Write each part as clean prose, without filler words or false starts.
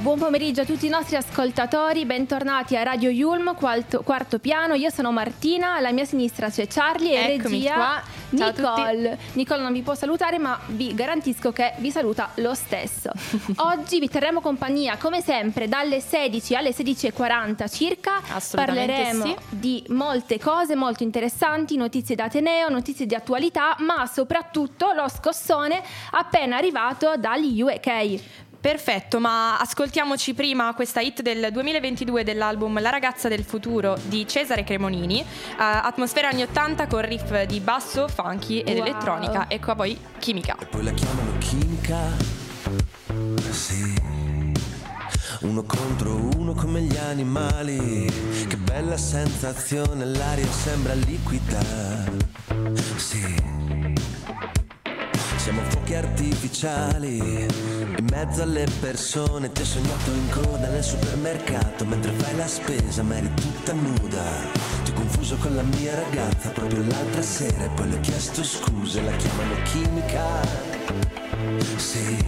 Buon pomeriggio a tutti i nostri ascoltatori, bentornati a Radio IULM, quarto piano. Io sono Martina, alla mia sinistra c'è Charlie e eccomi regia qua. Ciao Nicole. A tutti. Nicole non vi può salutare, ma vi garantisco che vi saluta lo stesso. Oggi vi terremo compagnia come sempre dalle 16 alle 16:40 circa. Parleremo di molte cose molto interessanti, notizie da Ateneo, notizie di attualità, ma soprattutto lo scossone appena arrivato dagli UK. Perfetto, ma ascoltiamoci prima questa hit del 2022 dell'album La ragazza del futuro di Cesare Cremonini, atmosfera anni 80 con riff di basso, funky ed elettronica. E qua poi chimica. E poi la chiamano chimica, sì. Uno contro uno come gli animali. Che bella sensazione, l'aria sembra liquida, sì. Siamo fuochi artificiali in mezzo alle persone. Ti ho sognato in coda nel supermercato mentre fai la spesa, ma eri tutta nuda. Ti ho confuso con la mia ragazza proprio l'altra sera e poi le ho chiesto scusa. La chiamano chimica, sì.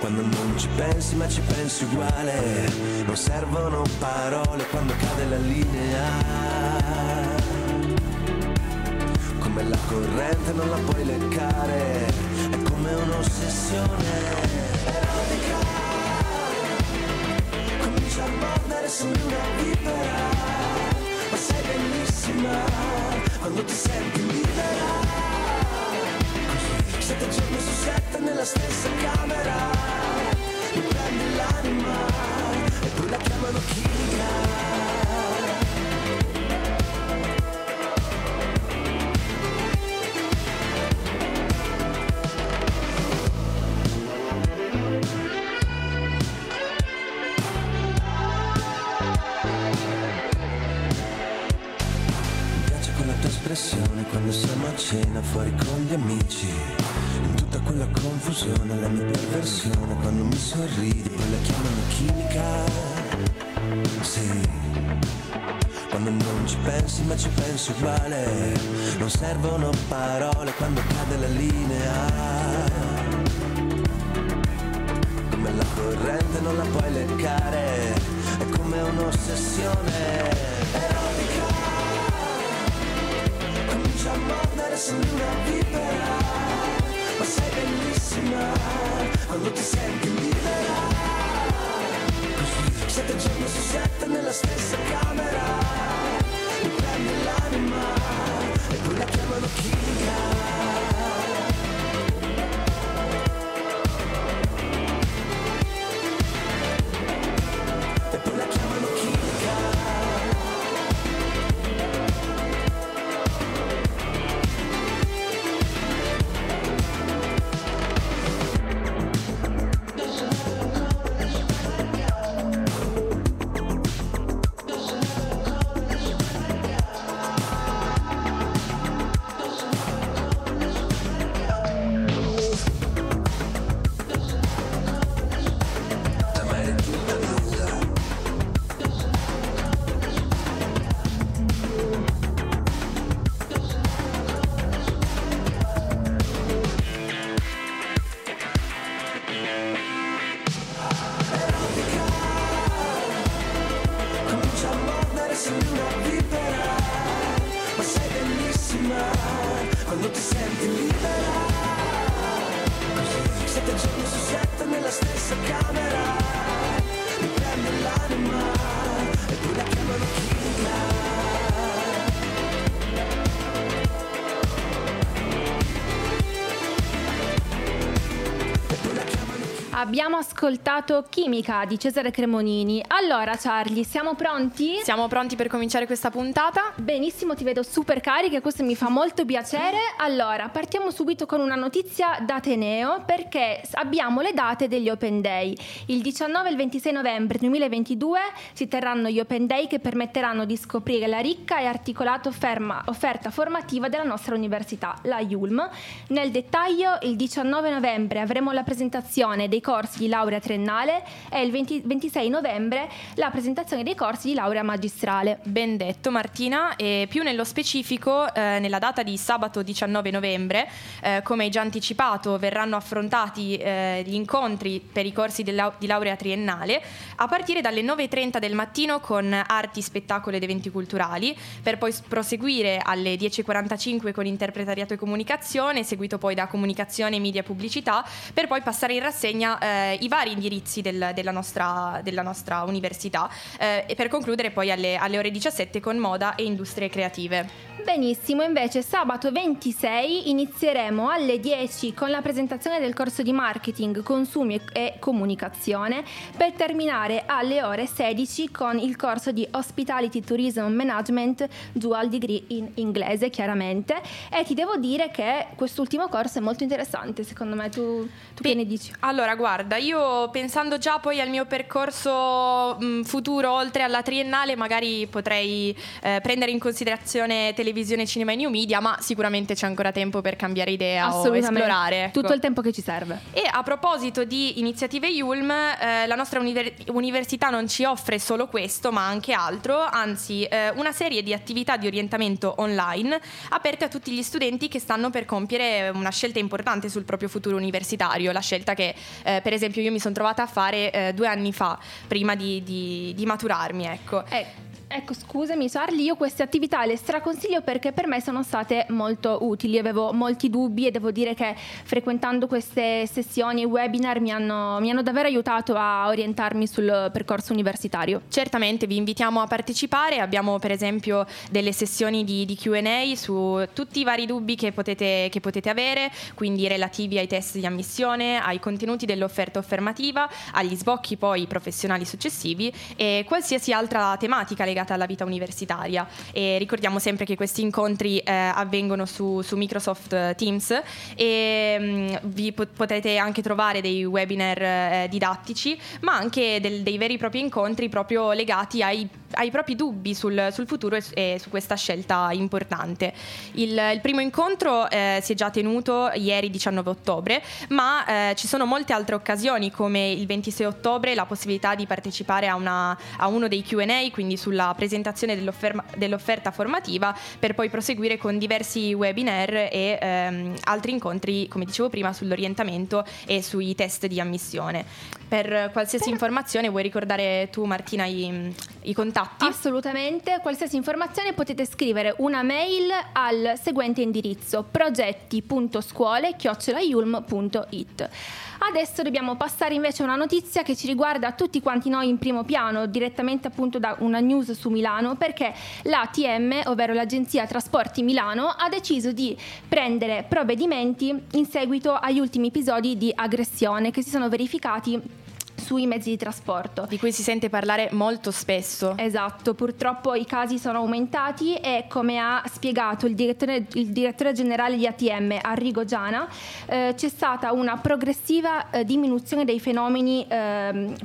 Quando non ci pensi ma ci pensi uguale, non servono parole quando cade la linea. La corrente non la puoi leccare, è come un'ossessione erotica, comincia a mordere, sembri una vipera, ma sei bellissima quando ti senti libera. 7 giorni su 7 nella stessa camera, mi prendi l'anima e poi la chiamano chimica. Quando siamo a cena fuori con gli amici, in tutta quella confusione, la mia perversione, quando mi sorridi, poi la chiamano chimica, sì. Quando non ci pensi ma ci penso uguale, non servono parole quando cade la linea. Come la corrente non la puoi leccare, è come un'ossessione. A mordere sembri una vipera, ma sei bellissima quando ti senti libera. 7 giorni su 7 nella stessa camera, mi prendi l'anima e poi la chiamano chimica. Abbiamo ascoltato Chimica di Cesare Cremonini. Allora Charlie, siamo pronti? Siamo pronti per cominciare questa puntata? Benissimo, ti vedo super carica, questo mi fa molto piacere. Allora, partiamo subito con una notizia da Ateneo, perché abbiamo le date degli Open Day. Il 19 e il 26 novembre 2022 si terranno gli Open Day che permetteranno di scoprire la ricca e articolata offerta formativa della nostra università, la IULM. Nel dettaglio, il 19 novembre avremo la presentazione dei corsi di laurea triennale e il 26 novembre la presentazione dei corsi di laurea magistrale. Ben detto Martina, e più nello specifico nella data di sabato 19 novembre, come hai già anticipato, verranno affrontati gli incontri per i corsi di laurea triennale a partire dalle 9:30 del mattino con arti, spettacoli ed eventi culturali, per poi proseguire alle 10:45 con interpretariato e comunicazione, seguito poi da comunicazione, media e pubblicità, per poi passare in rassegna i vari indirizzi della nostra università, e per concludere poi alle ore 17 con moda e industrie creative. Benissimo, invece sabato 26 inizieremo alle 10 con la presentazione del corso di marketing, consumi e comunicazione, per terminare alle ore 16 con il corso di Hospitality Tourism Management Dual Degree in inglese, chiaramente. E ti devo dire che quest'ultimo corso è molto interessante, secondo me. Tu che ne dici? Allora guarda, io pensando già poi al mio percorso futuro oltre alla triennale, magari potrei prendere in considerazione televisione, cinema e new media, ma sicuramente c'è ancora tempo per cambiare idea o esplorare. Tutto il tempo che ci serve. E a proposito di iniziative IULM, la nostra università non ci offre solo questo, ma anche altro, anzi una serie di attività di orientamento online aperte a tutti gli studenti che stanno per compiere una scelta importante sul proprio futuro universitario, la scelta che per esempio io mi sono trovata a fare 2 anni fa, prima di maturarmi, ecco. Ecco, scusami Charlie, io queste attività le straconsiglio perché per me sono state molto utili. Avevo molti dubbi e devo dire che frequentando queste sessioni e webinar mi hanno davvero aiutato a orientarmi sul percorso universitario. Certamente, vi invitiamo a partecipare. Abbiamo per esempio delle sessioni di Q&A su tutti i vari dubbi che potete avere, quindi relativi ai test di ammissione, ai contenuti dell'offerta affermativa, agli sbocchi poi professionali successivi e qualsiasi altra tematica legata alla vita universitaria. E ricordiamo sempre che questi incontri avvengono su Microsoft Teams e vi potrete anche trovare dei webinar didattici, ma anche dei veri e propri incontri proprio legati ai propri dubbi sul futuro e su questa scelta importante. Il primo incontro si è già tenuto ieri 19 ottobre, ma ci sono molte altre occasioni, come il 26 ottobre la possibilità di partecipare a uno dei Q&A, quindi sulla presentazione dell'offerta formativa, per poi proseguire con diversi webinar e altri incontri, come dicevo prima, sull'orientamento e sui test di ammissione. Per qualsiasi informazione, vuoi ricordare tu Martina i contatti? Assolutamente, qualsiasi informazione potete scrivere una mail al seguente indirizzo: progetti.scuole@iulm.it. Adesso dobbiamo passare invece a una notizia che ci riguarda tutti quanti noi in primo piano, direttamente appunto da una news su Milano, perché la ATM, ovvero l'Agenzia Trasporti Milano, ha deciso di prendere provvedimenti in seguito agli ultimi episodi di aggressione che si sono verificati sui mezzi di trasporto, di cui si sente parlare molto spesso. Esatto, purtroppo i casi sono aumentati e, come ha spiegato il direttore generale di ATM Arrigo Giana, c'è stata una progressiva diminuzione dei fenomeni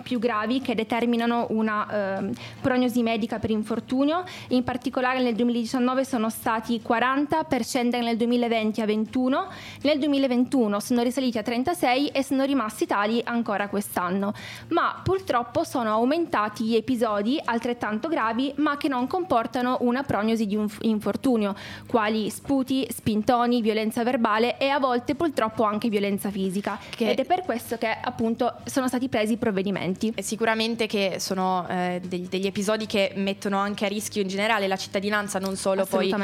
più gravi che determinano una prognosi medica per infortunio. In particolare nel 2019 sono stati 40, per scendere nel 2020 a 21, nel 2021 sono risaliti a 36 e sono rimasti tali ancora quest'anno. Ma purtroppo sono aumentati gli episodi altrettanto gravi ma che non comportano una prognosi di un infortunio, quali sputi, spintoni, violenza verbale e a volte purtroppo anche violenza fisica, ed è per questo che appunto sono stati presi provvedimenti. E sicuramente che sono degli episodi che mettono anche a rischio in generale la cittadinanza, non solo poi il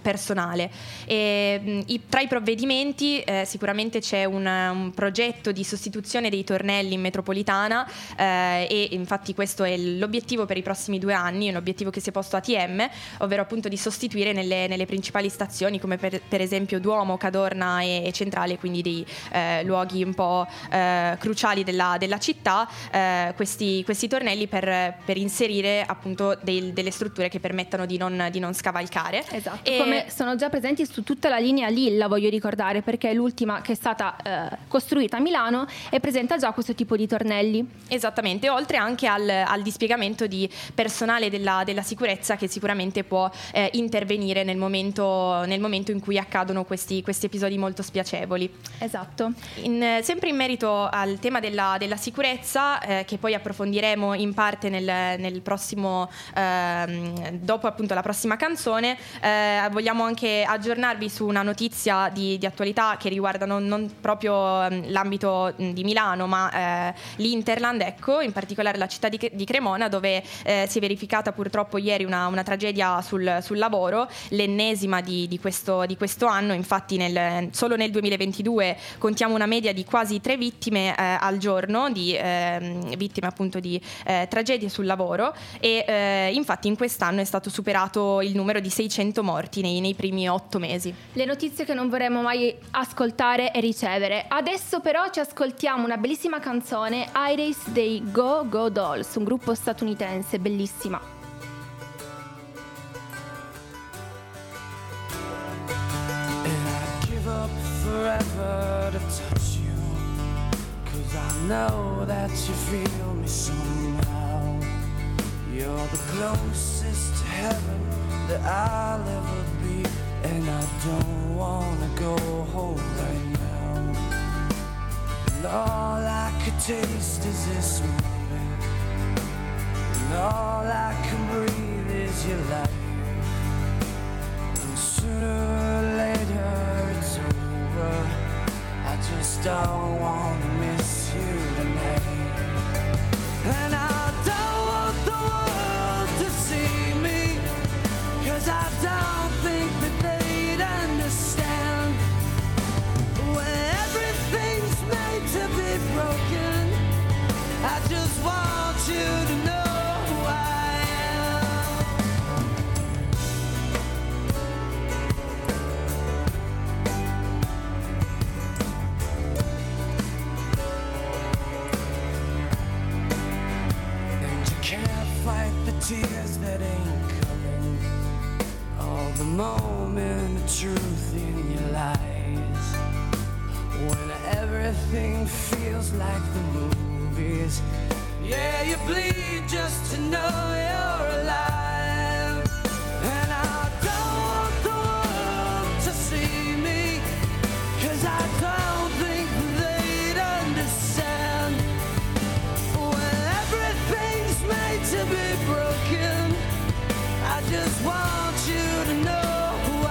personale. E, tra i provvedimenti sicuramente c'è un progetto progetto di sostituzione dei tornelli in metropolitana, e infatti questo è l'obiettivo per i prossimi 2 anni, un obiettivo che si è posto ATM, ovvero appunto di sostituire nelle principali stazioni come per esempio Duomo, Cadorna e Centrale, quindi dei luoghi un po' cruciali della città, questi tornelli per inserire appunto delle strutture che permettano di non scavalcare. Esatto, e come sono già presenti su tutta la linea Lilla, voglio ricordare, perché è l'ultima che è stata costruita a Milano e presenta già questo tipo di tornelli. Esattamente, oltre anche al dispiegamento di personale della sicurezza che sicuramente può intervenire nel momento in cui accadono questi episodi molto spiacevoli. Esatto. Sempre in merito al tema della sicurezza, che poi approfondiremo in parte nel prossimo, dopo appunto la prossima canzone, vogliamo anche aggiornarvi su una notizia di attualità che riguarda non proprio l'ambito di Milano, ma l'Interland, ecco, in particolare la città di Cremona, dove si è verificata purtroppo ieri una tragedia sul lavoro, l'ennesima di questo anno. Infatti solo nel 2022 contiamo una media di quasi 3 vittime al giorno, di vittime appunto di tragedie sul lavoro, e infatti in quest'anno è stato superato il numero di 600 morti nei primi 8 mesi. Le notizie che non vorremmo mai ascoltare e ricevere. Adesso però ci ascoltiamo una bellissima canzone, Iris dei Goo Goo Dolls, un gruppo statunitense, bellissima. Forever to touch you, 'cause I know that you feel me somehow. You're the closest to heaven that I'll ever be, and I don't wanna go home right now. And all I could taste is this moment, and all I can breathe is your life, and sooner or later it's over. I just don't want to miss you tonight, and I don't want the world to see me, 'cause I don't think that they'd understand when everything's made to be broken. I just want you to know who I am. Tears that ain't coming, all the moment of truth in your lies, when everything feels like the movies. Yeah, you bleed just to know you're alive, and I don't want the world to see me, 'cause I don't think they'd understand when everything's made to be. I just want you to know who I am.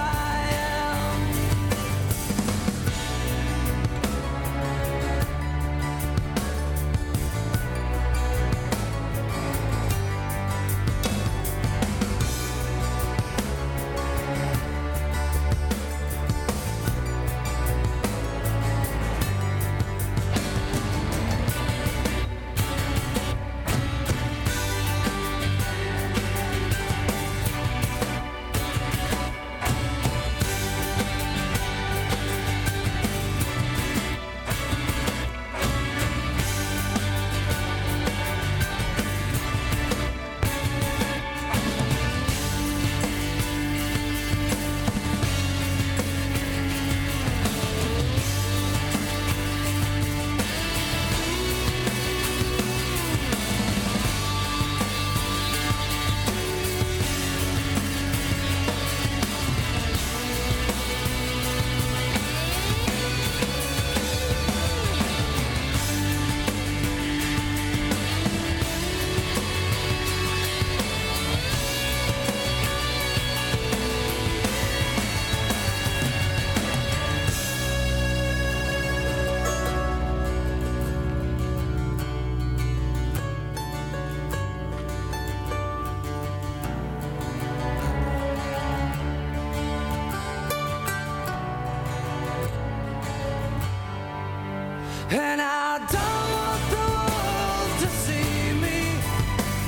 And I don't want the world to see me,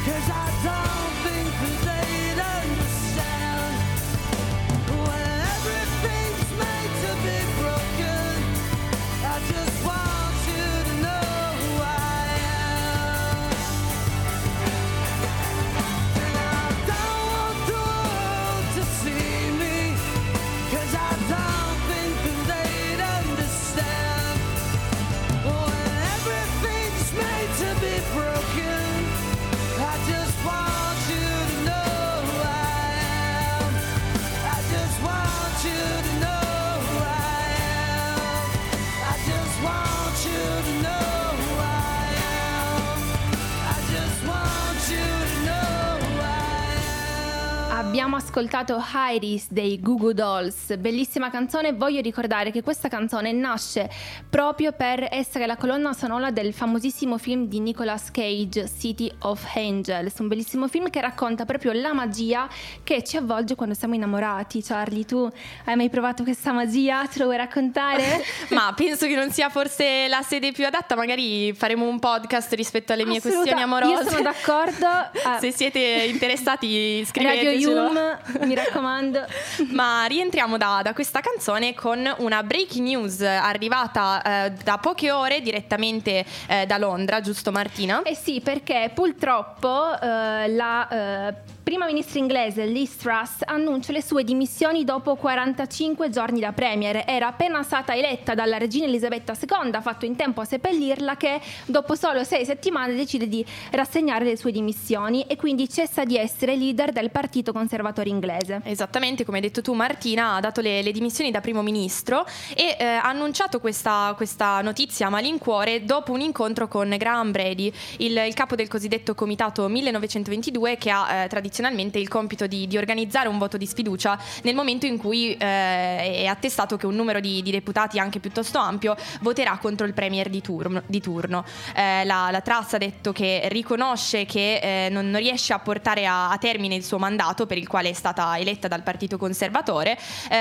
'cause I don't think that they'd understand. When everything's made to be broken, I just want you to know who I am. And I don't want the world to see me, 'cause I don't think that they'd understand. To be broken, I just want you to know who I am. I just want you to know who I am. I just want you to know who I am. I just want you to know who I am. Abbiamo ascoltato Iris dei Goo Goo Dolls, bellissima canzone. Voglio ricordare che questa canzone nasce proprio per essere la colonna sonora del famosissimo film di Nicolas Cage, City of Angels, un bellissimo film che racconta proprio la magia che ci avvolge quando siamo innamorati. Charlie, tu hai mai provato questa magia? Te lo vuoi raccontare? Ma penso che non sia forse la sede più adatta, magari faremo un podcast rispetto alle mie questioni amorose. Io sono d'accordo. Se siete interessati scrivetecelo. Radio IULM, mi raccomando. Ma rientriamo da questa canzone con una breaking news arrivata da poche ore direttamente da Londra, giusto Martina? Eh sì, perché purtroppo prima ministra inglese Liz Truss annuncia le sue dimissioni dopo 45 giorni da premier. Era appena stata eletta dalla regina Elisabetta II, ha fatto in tempo a seppellirla, che dopo solo 6 settimane decide di rassegnare le sue dimissioni e quindi cessa di essere leader del partito conservatore inglese. Esattamente, come hai detto tu Martina, ha dato le dimissioni da primo ministro e ha annunciato questa notizia a malincuore dopo un incontro con Graham Brady, il capo del cosiddetto comitato 1922, che ha tradizionalmente il compito di organizzare un voto di sfiducia nel momento in cui è attestato che un numero di deputati anche piuttosto ampio voterà contro il premier di turno. La Truss ha detto che riconosce che non riesce a portare a termine il suo mandato, per il quale è stata eletta dal partito conservatore,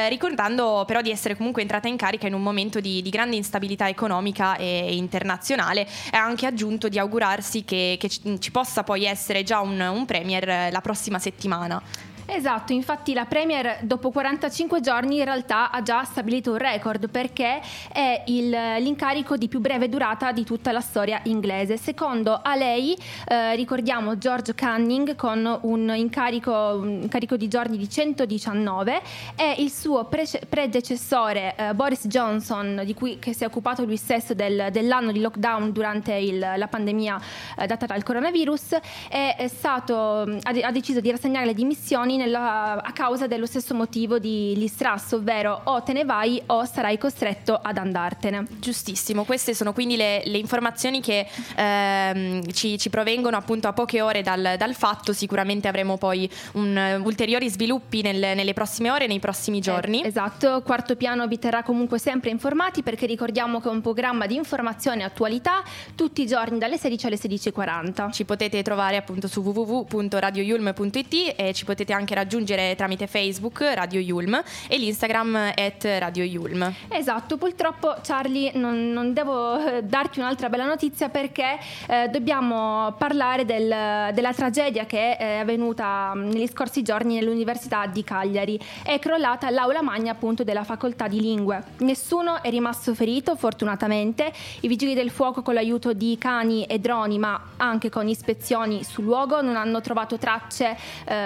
ricordando però di essere comunque entrata in carica in un momento di grande instabilità economica e internazionale. Ha anche aggiunto di augurarsi che ci possa poi essere già un premier la prossima settimana. Esatto, infatti la premier dopo 45 giorni in realtà ha già stabilito un record, perché è l'incarico di più breve durata di tutta la storia inglese. Secondo a lei, ricordiamo George Canning con un incarico di giorni di 119, e il suo predecessore Boris Johnson, che si è occupato lui stesso dell'anno di lockdown durante la pandemia data dal coronavirus, ha deciso di rassegnare le dimissioni a causa dello stesso motivo di Liz Truss, ovvero o te ne vai o sarai costretto ad andartene. Giustissimo, queste sono quindi le informazioni che ci provengono appunto a poche ore dal fatto. Sicuramente avremo poi ulteriori sviluppi nelle prossime ore, nei prossimi giorni. Esatto, Quarto Piano vi terrà comunque sempre informati, perché ricordiamo che è un programma di informazione e attualità tutti i giorni dalle 16 alle 16.40. Ci potete trovare appunto su www.radioiulm.it e ci potete anche raggiungere tramite Facebook Radio IULM e l'Instagram @Radio IULM. Esatto, purtroppo Charlie non devo darti un'altra bella notizia, perché dobbiamo parlare della tragedia che è avvenuta negli scorsi giorni nell'Università di Cagliari. È crollata l'aula magna appunto della facoltà di lingue. Nessuno è rimasto ferito, fortunatamente. I vigili del fuoco, con l'aiuto di cani e droni ma anche con ispezioni sul luogo, non hanno trovato tracce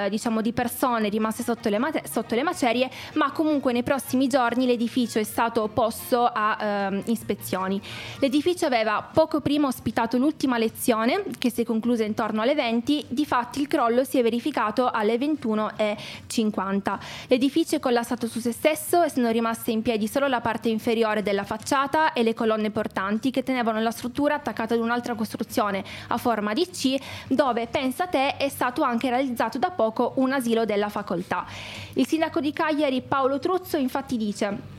di persone rimaste sotto le macerie, ma comunque nei prossimi giorni l'edificio è stato posto a ispezioni. L'edificio aveva poco prima ospitato l'ultima lezione, che si è conclusa intorno alle 20, difatti il crollo si è verificato alle 21:50. L'edificio è collassato su se stesso e sono rimaste in piedi solo la parte inferiore della facciata e le colonne portanti che tenevano la struttura attaccata ad un'altra costruzione a forma di C, dove, pensa te, è stato anche realizzato da poco un asilo della facoltà. Il sindaco di Cagliari Paolo Truzzo infatti dice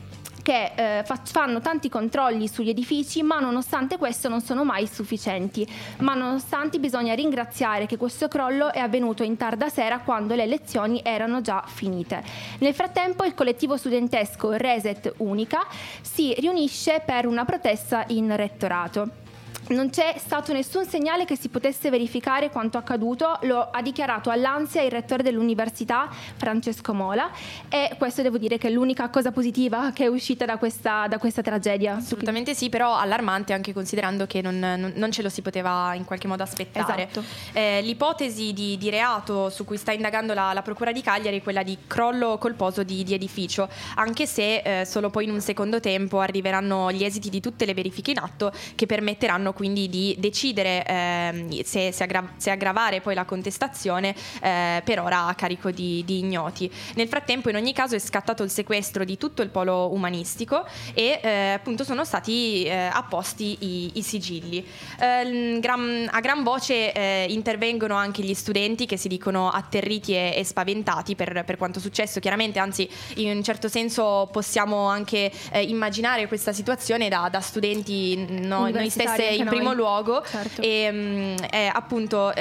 perché fanno tanti controlli sugli edifici, ma nonostante questo non sono mai sufficienti. Ma nonostante, bisogna ringraziare che questo crollo è avvenuto in tarda sera, quando le elezioni erano già finite. Nel frattempo il collettivo studentesco Reset Unica si riunisce per una protesta in rettorato. Non c'è stato nessun segnale che si potesse verificare quanto accaduto, lo ha dichiarato all'Ansia il rettore dell'università Francesco Mola, e questo devo dire che è l'unica cosa positiva che è uscita da questa tragedia. Assolutamente sì, però allarmante anche considerando che non ce lo si poteva in qualche modo aspettare. Esatto. L'ipotesi di reato su cui sta indagando la Procura di Cagliari è quella di crollo colposo di edificio, anche se solo poi in un secondo tempo arriveranno gli esiti di tutte le verifiche in atto che permetteranno quindi di decidere se aggravare poi la contestazione, per ora a carico di ignoti. Nel frattempo in ogni caso è scattato il sequestro di tutto il polo umanistico e appunto sono stati apposti i sigilli. A gran voce intervengono anche gli studenti, che si dicono atterriti e spaventati per quanto successo, chiaramente, anzi in un certo senso possiamo anche immaginare questa situazione da studenti, no, noi stesse in primo luogo, certo. E appunto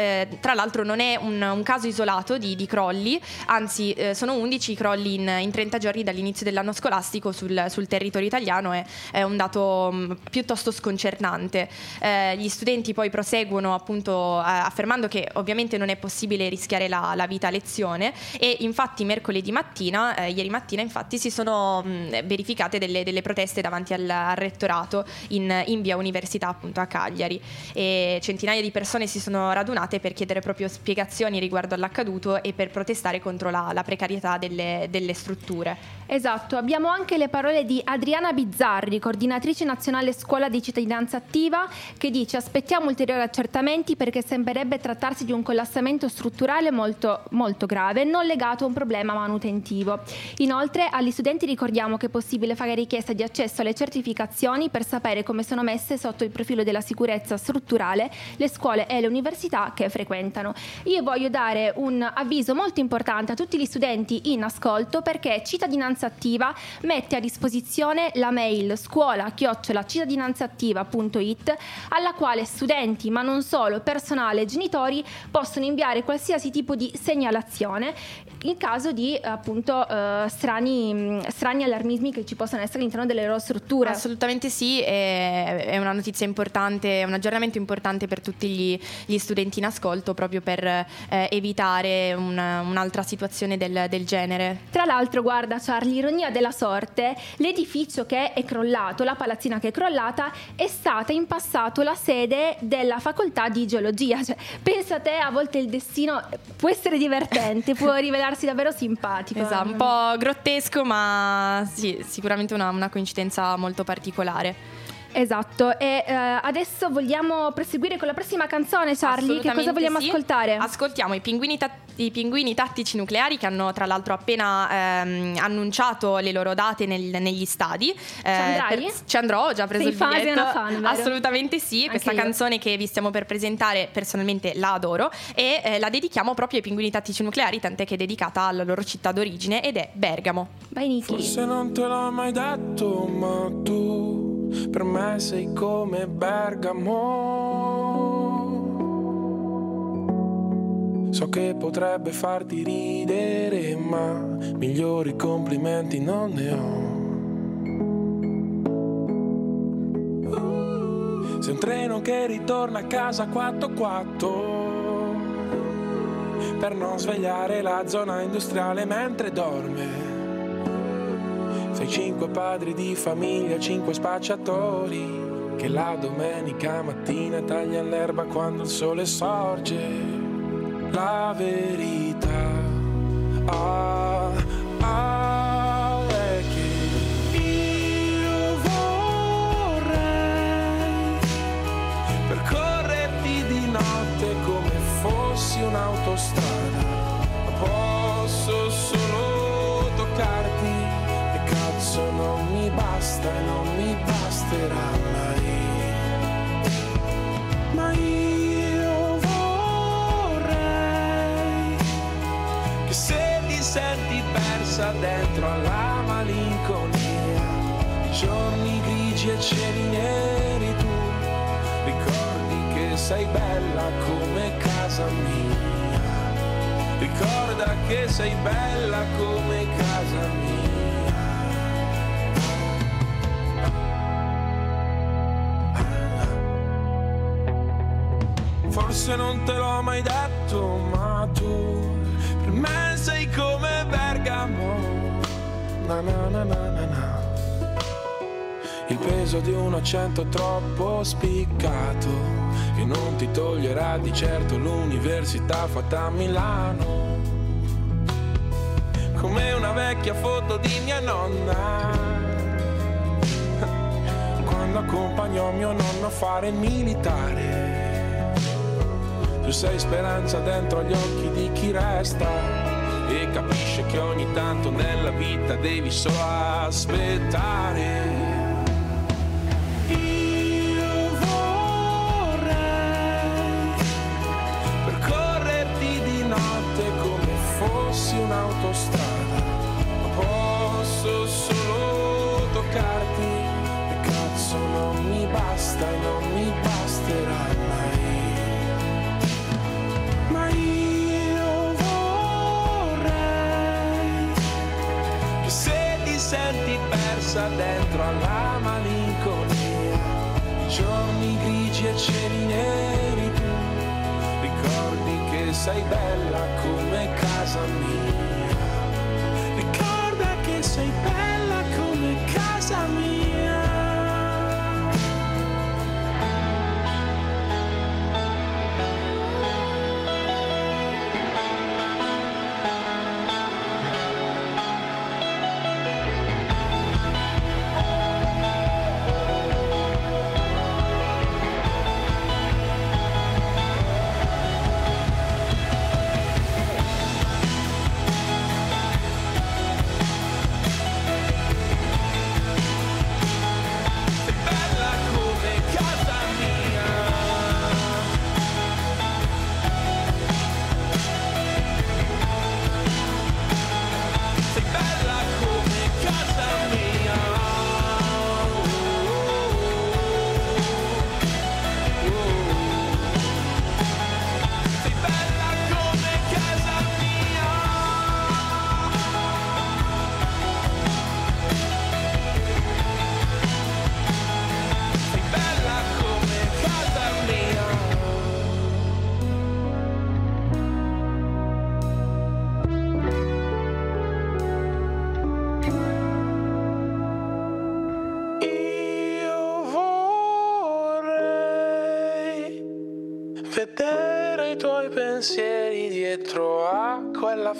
tra l'altro non è un caso isolato di crolli, anzi sono 11 i crolli in 30 giorni dall'inizio dell'anno scolastico sul territorio italiano. È un dato piuttosto sconcertante. Gli studenti poi proseguono appunto affermando che ovviamente non è possibile rischiare la vita a lezione, e infatti ieri mattina si sono verificate delle proteste davanti al rettorato in via Università, appunto a Cagliari, e centinaia di persone si sono radunate per chiedere proprio spiegazioni riguardo all'accaduto e per protestare contro la precarietà delle strutture. Esatto, abbiamo anche le parole di Adriana Bizzarri, coordinatrice nazionale scuola di Cittadinanza Attiva, che dice: aspettiamo ulteriori accertamenti perché sembrerebbe trattarsi di un collassamento strutturale molto, molto grave, non legato a un problema manutentivo. Inoltre agli studenti ricordiamo che è possibile fare richiesta di accesso alle certificazioni per sapere come sono messe sotto il profilo della sicurezza strutturale le scuole e le università che frequentano. Io voglio dare un avviso molto importante a tutti gli studenti in ascolto, perché Cittadinanza Attiva mette a disposizione la mail scuola@cittadinanzaattiva.it, alla quale studenti, ma non solo, personale e genitori possono inviare qualsiasi tipo di segnalazione in caso di appunto strani allarmismi che ci possono essere all'interno delle loro strutture. Assolutamente sì, è una notizia importante, un aggiornamento importante per tutti gli studenti in ascolto, proprio per evitare un'altra situazione del genere. Tra l'altro, guarda Charlie, ironia della sorte, l'edificio che è crollato, la palazzina che è crollata, è stata in passato la sede della facoltà di geologia. Cioè, pensa te, a volte il destino può essere divertente, può rivelarsi davvero simpatico. Esatto, un po' grottesco, ma sì, sicuramente una coincidenza molto particolare. Esatto, e adesso vogliamo proseguire con la prossima canzone, Charlie. Che cosa vogliamo ascoltare? Ascoltiamo i Pinguini Tattici Nucleari, che hanno tra l'altro appena annunciato le loro date negli stadi. Ci andrò, ho già preso il biglietto. Sei fan, vero? Assolutamente sì. Anche questa canzone che vi stiamo per presentare personalmente la adoro, e la dedichiamo proprio ai Pinguini Tattici Nucleari, tant'è che è dedicata alla loro città d'origine, ed è Bergamo. Vai, Niki. Forse non te l'ho mai detto, ma tu per me sei come Bergamo. So che potrebbe farti ridere, ma migliori complimenti non ne ho. Sei un treno che ritorna a casa 4:4 per non svegliare la zona industriale mentre dorme. Sei 5 padri di famiglia, 5 spacciatori che la domenica mattina tagliano l'erba quando il sole sorge. La verità è che io vorrei percorrerti di notte come fossi un'autostrada, ma posso solo toccarti. Non mi basta e non mi basterà mai. Ma io vorrei che se ti senti persa dentro alla malinconia, giorni grigi e cieli neri tu ricordi che sei bella come casa mia, ricorda che sei bella come casa mia. Forse non te l'ho mai detto, ma tu per me sei come Bergamo, na na na na na na. Il peso di un accento troppo spiccato che non ti toglierà di certo l'università fatta a Milano, come una vecchia foto di mia nonna quando accompagnò mio nonno a fare il militare. Tu sei speranza dentro agli occhi di chi resta e capisce che ogni tanto nella vita devi solo aspettare. Un'autostrada, ma posso solo toccarti, e cazzo non mi basta e non mi basterà mai. Ma io vorrei che se ti senti persa dentro alla malinconia, giorni grigi e cieli neri tu ricordi che sei bella come casa mia. Sei bella come casa mia.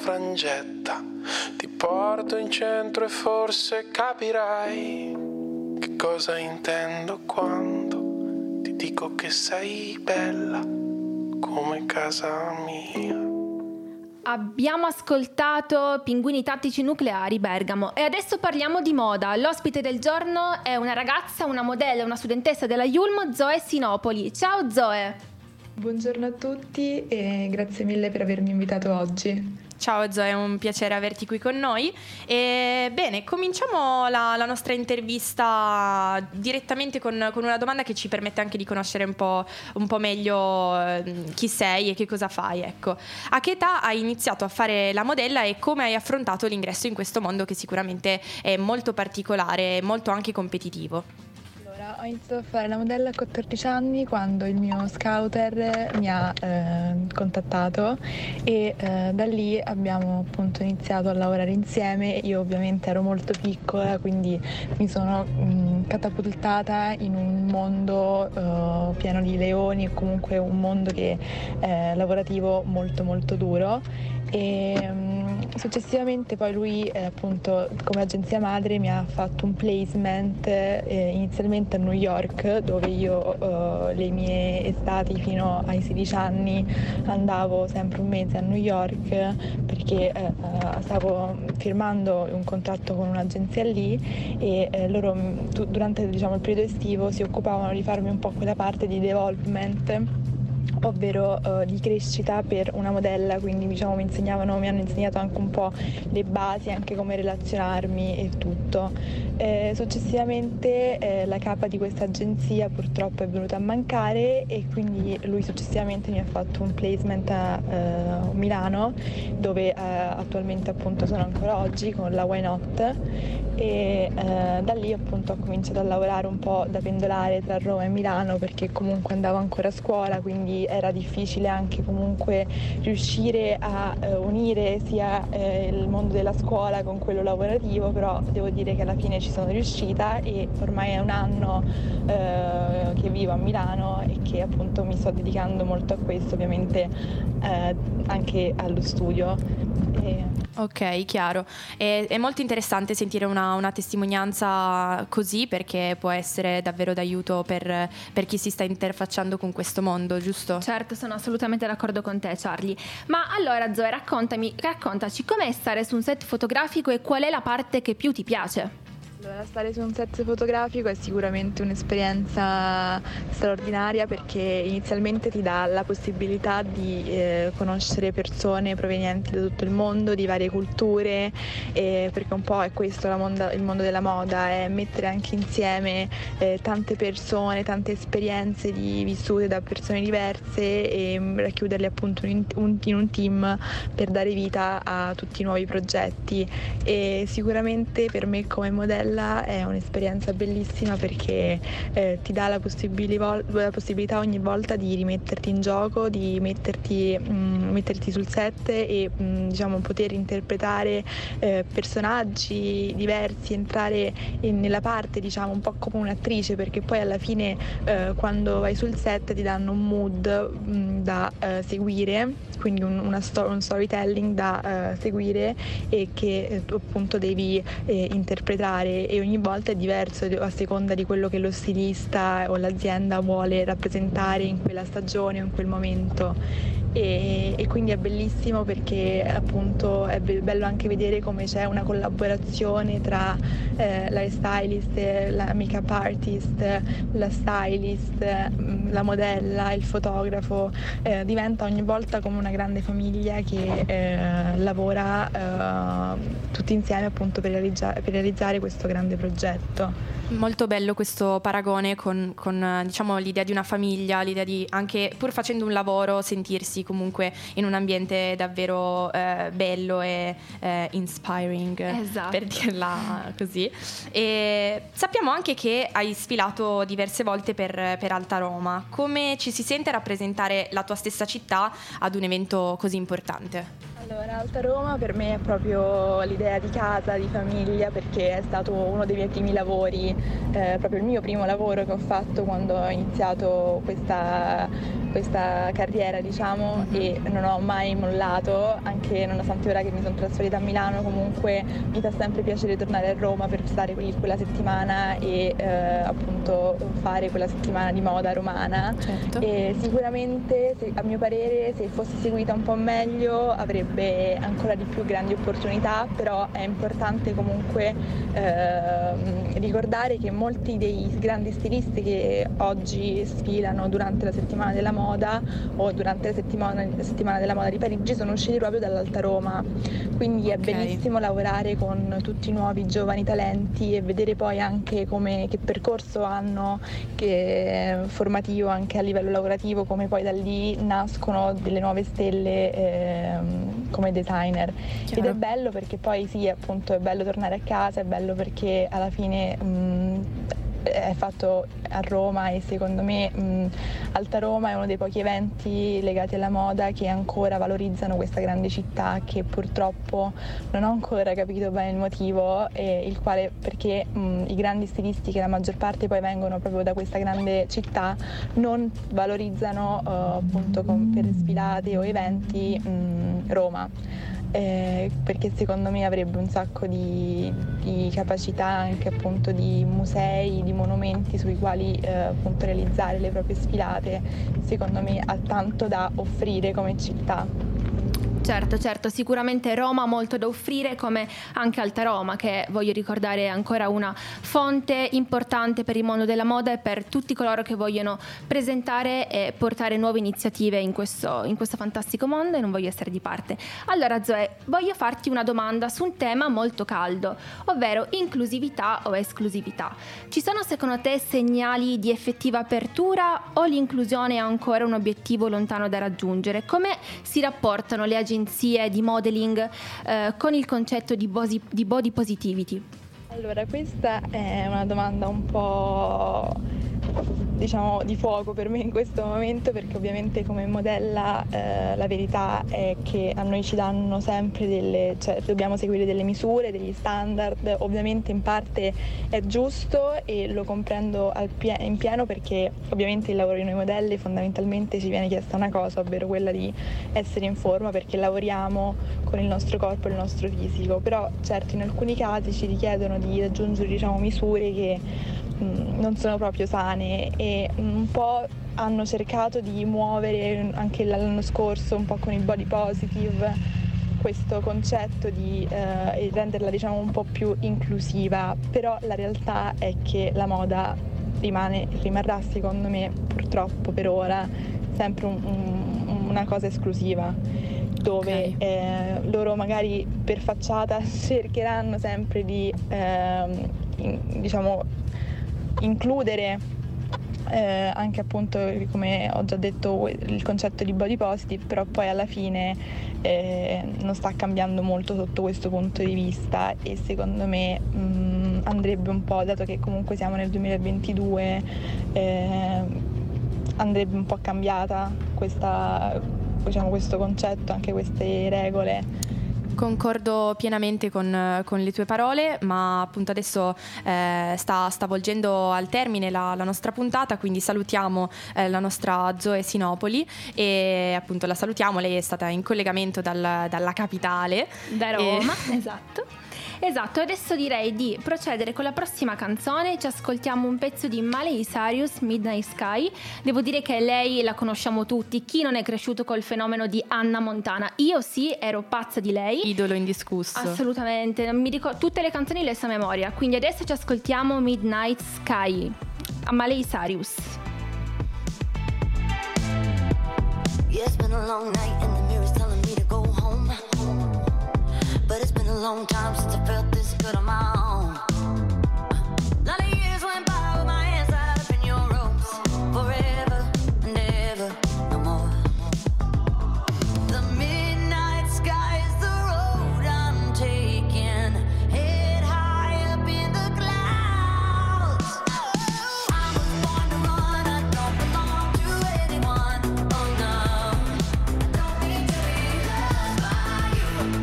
Frangetta, ti porto in centro e forse capirai che cosa intendo quando ti dico che sei bella come casa mia. Abbiamo ascoltato Pinguini Tattici Nucleari, Bergamo, e adesso parliamo di moda. L'ospite del giorno è una ragazza, una modella, una studentessa della IULM, Zoe Sinopoli. Ciao Zoe! Buongiorno a tutti e grazie mille per avermi invitato oggi. Ciao Zoe, è un piacere averti qui con noi. E, bene, cominciamo la nostra intervista direttamente con una domanda che ci permette anche di conoscere un po' meglio chi sei e che cosa fai, ecco. A che età hai iniziato a fare la modella e come hai affrontato l'ingresso in questo mondo che sicuramente è molto particolare, molto anche competitivo? Allora, ho iniziato a fare la modella a 14 anni quando il mio scouter mi ha contattato e da lì abbiamo appunto iniziato a lavorare insieme. Io ovviamente ero molto piccola, quindi mi sono catapultata in un mondo pieno di leoni e comunque un mondo che è lavorativo molto molto duro. E successivamente poi lui appunto come agenzia madre mi ha fatto un placement inizialmente a New York, dove io le mie estati fino ai 16 anni andavo sempre un mese a New York perché stavo firmando un contratto con un'agenzia lì e loro durante, diciamo, il periodo estivo si occupavano di farmi un po' quella parte di development ovvero di crescita per una modella, quindi diciamo mi hanno insegnato anche un po' le basi, anche come relazionarmi e tutto. Successivamente la capa di questa agenzia purtroppo è venuta a mancare e quindi lui successivamente mi ha fatto un placement a Milano, dove attualmente appunto sono ancora oggi con la Why Not, e da lì appunto ho cominciato a lavorare un po', da pendolare tra Roma e Milano, perché comunque andavo ancora a scuola, quindi era difficile anche comunque riuscire a unire sia il mondo della scuola con quello lavorativo, però devo dire che alla fine ci sono riuscita e ormai è un anno che vivo a Milano e che appunto mi sto dedicando molto a questo, ovviamente anche allo studio. Ok, chiaro. È molto interessante sentire una testimonianza così, perché può essere davvero d'aiuto per chi si sta interfacciando con questo mondo, giusto? Certo, sono assolutamente d'accordo con te, Charlie. Ma allora Zoe, raccontaci com'è stare su un set fotografico e qual è la parte che più ti piace? Allora, stare su un set fotografico è sicuramente un'esperienza straordinaria, perché inizialmente ti dà la possibilità di conoscere persone provenienti da tutto il mondo, di varie culture, perché un po' è questo il mondo della moda, è mettere anche insieme tante persone, tante esperienze vissute da persone diverse e racchiuderle appunto in un team per dare vita a tutti i nuovi progetti. E sicuramente per me come modella è un'esperienza bellissima, perché ti dà la possibilità ogni volta di rimetterti in gioco, di metterti sul set e diciamo poter interpretare personaggi diversi, entrare nella parte diciamo un po' come un'attrice, perché poi alla fine quando vai sul set ti danno un mood da seguire, quindi un storytelling da seguire e che appunto devi interpretare, e ogni volta è diverso a seconda di quello che lo stilista o l'azienda vuole rappresentare in quella stagione o in quel momento, e quindi è bellissimo, perché appunto è bello anche vedere come c'è una collaborazione tra la stylist, la make-up artist, la stylist, la modella, il fotografo, diventa ogni volta come una grande famiglia che lavora tutti insieme appunto per realizzare questo grande progetto. Molto bello questo paragone con diciamo l'idea di una famiglia, l'idea di anche pur facendo un lavoro sentirsi comunque in un ambiente davvero bello e inspiring, esatto, per dirla così. E sappiamo anche che hai sfilato diverse volte per Alta Roma. Come ci si sente a rappresentare la tua stessa città ad un evento così importante? Allora, Alta Roma per me è proprio l'idea di casa, di famiglia, perché è stato uno dei miei primi lavori, proprio il mio primo lavoro che ho fatto quando ho iniziato questa carriera, diciamo, e non ho mai mollato, anche nonostante ora che mi sono trasferita a Milano, comunque mi fa sempre piacere tornare a Roma per stare lì quella settimana e appunto fare quella settimana di moda romana. Certo. E sicuramente, a mio parere, se fosse seguita un po' meglio avrebbe ancora di più grandi opportunità, però è importante comunque ricordare che molti dei grandi stilisti che oggi sfilano durante la settimana della moda o durante la settimana della moda di Parigi sono usciti proprio dall'Alta Roma, quindi è bellissimo lavorare con tutti i nuovi giovani talenti e vedere poi anche che percorso hanno, che formativo anche a livello lavorativo, come poi da lì nascono delle nuove stelle come designer. Chiaro. Ed è bello perché poi sì, appunto è bello tornare a casa, è bello perché alla fine è fatto a Roma, e secondo me Alta Roma è uno dei pochi eventi legati alla moda che ancora valorizzano questa grande città, che purtroppo non ho ancora capito bene il motivo, perché i grandi stilisti, che la maggior parte poi vengono proprio da questa grande città, non valorizzano appunto per sfilate o eventi Roma. Perché secondo me avrebbe un sacco di capacità anche appunto di musei, di monumenti sui quali appunto realizzare le proprie sfilate. Secondo me ha tanto da offrire come città. Certo, sicuramente Roma ha molto da offrire, come anche Alta Roma, che voglio ricordare è ancora una fonte importante per il mondo della moda e per tutti coloro che vogliono presentare e portare nuove iniziative in questo fantastico mondo, e non voglio essere di parte. Allora Zoe, voglio farti una domanda su un tema molto caldo, ovvero inclusività o esclusività. Ci sono secondo te segnali di effettiva apertura o l'inclusione è ancora un obiettivo lontano da raggiungere? Come si rapportano le agenzie di modeling con il concetto di body positivity? Allora, questa è una domanda un po', diciamo, di fuoco per me in questo momento, perché ovviamente come modella la verità è che a noi ci danno sempre dobbiamo seguire delle misure, degli standard. Ovviamente in parte è giusto e lo comprendo in pieno, perché ovviamente il lavoro di noi modelle fondamentalmente ci viene chiesta una cosa, ovvero quella di essere in forma, perché lavoriamo con il nostro corpo e il nostro fisico. Però certo, in alcuni casi ci richiedono di raggiungere, diciamo, misure che non sono proprio sane, e un po' hanno cercato di muovere anche l'anno scorso un po' con il body positive questo concetto di renderla, diciamo, un po' più inclusiva. Però la realtà è che la moda rimarrà, secondo me, purtroppo per ora sempre una cosa esclusiva, dove loro magari per facciata cercheranno sempre di includere anche, appunto, come ho già detto, il concetto di body positive, però poi alla fine non sta cambiando molto sotto questo punto di vista, e secondo me andrebbe un po', dato che comunque siamo nel 2022, andrebbe un po' cambiata questo concetto, anche queste regole. Concordo pienamente con le tue parole, ma appunto adesso sta volgendo al termine la nostra puntata, quindi salutiamo la nostra Zoe Sinopoli, e appunto la salutiamo, lei è stata in collegamento dalla capitale. Da Roma, Esatto, adesso direi di procedere con la prossima canzone. Ci ascoltiamo un pezzo di Miley Cyrus, Midnight Sky. Devo dire che lei la conosciamo tutti. Chi non è cresciuto col fenomeno di Hannah Montana? Io sì, ero pazza di lei. Idolo indiscusso. Assolutamente, mi ricordo tutte le canzoni, le so a memoria. Quindi adesso ci ascoltiamo Midnight Sky a Miley Cyrus. It's been a long night and the mirror's telling me to go home. But it's been a long time since I felt this good on my own. A lot of years went by with my hands up in your ropes, forever and ever, no more. The midnight sky is the road I'm taking, head high up in the clouds. I was born to run, I don't belong to anyone, oh no. I don't need to be loved by you.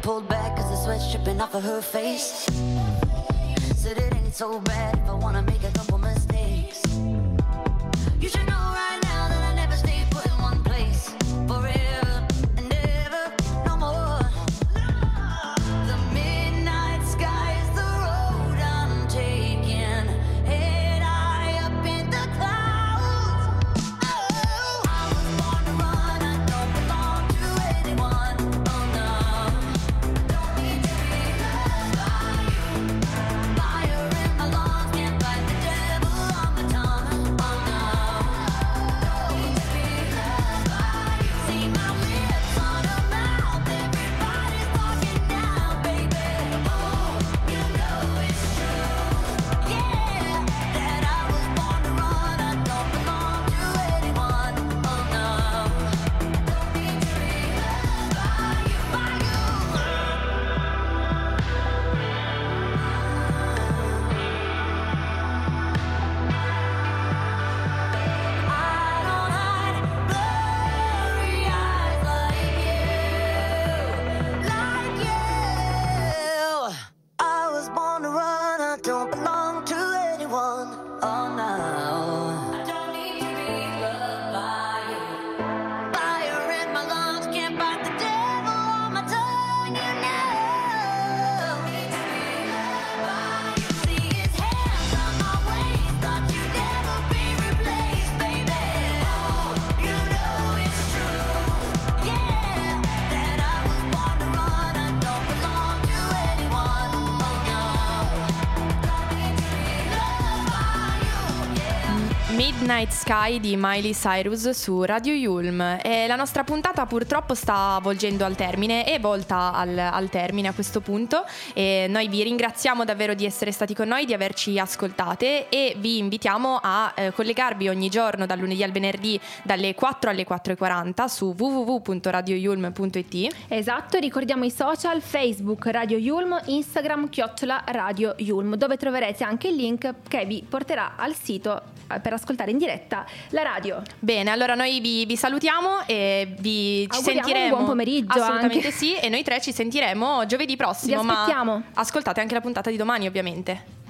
Pulled back cause the sweat's dripping off of her face. Said it ain't so bad if I wanna make a couple mistakes. You should know right now that I never stay put in one place forever. Midnight Sky di Miley Cyrus su Radio IULM. La nostra puntata purtroppo sta volgendo al termine, è volta al termine a questo punto. Noi vi ringraziamo davvero di essere stati con noi, di averci ascoltate, e vi invitiamo a collegarvi ogni giorno dal lunedì al venerdì dalle 4 alle 4.40 su www.radioiulm.it. Esatto, ricordiamo i social: Facebook Radio IULM, Instagram @Radio IULM, dove troverete anche il link che vi porterà al sito per ascoltare in diretta la radio. Bene, allora noi vi salutiamo e ci sentiremo. Un buon pomeriggio. Assolutamente anche. Sì, e noi tre ci sentiremo giovedì prossimo. Vi aspettiamo. Ma ascoltate anche la puntata di domani, ovviamente.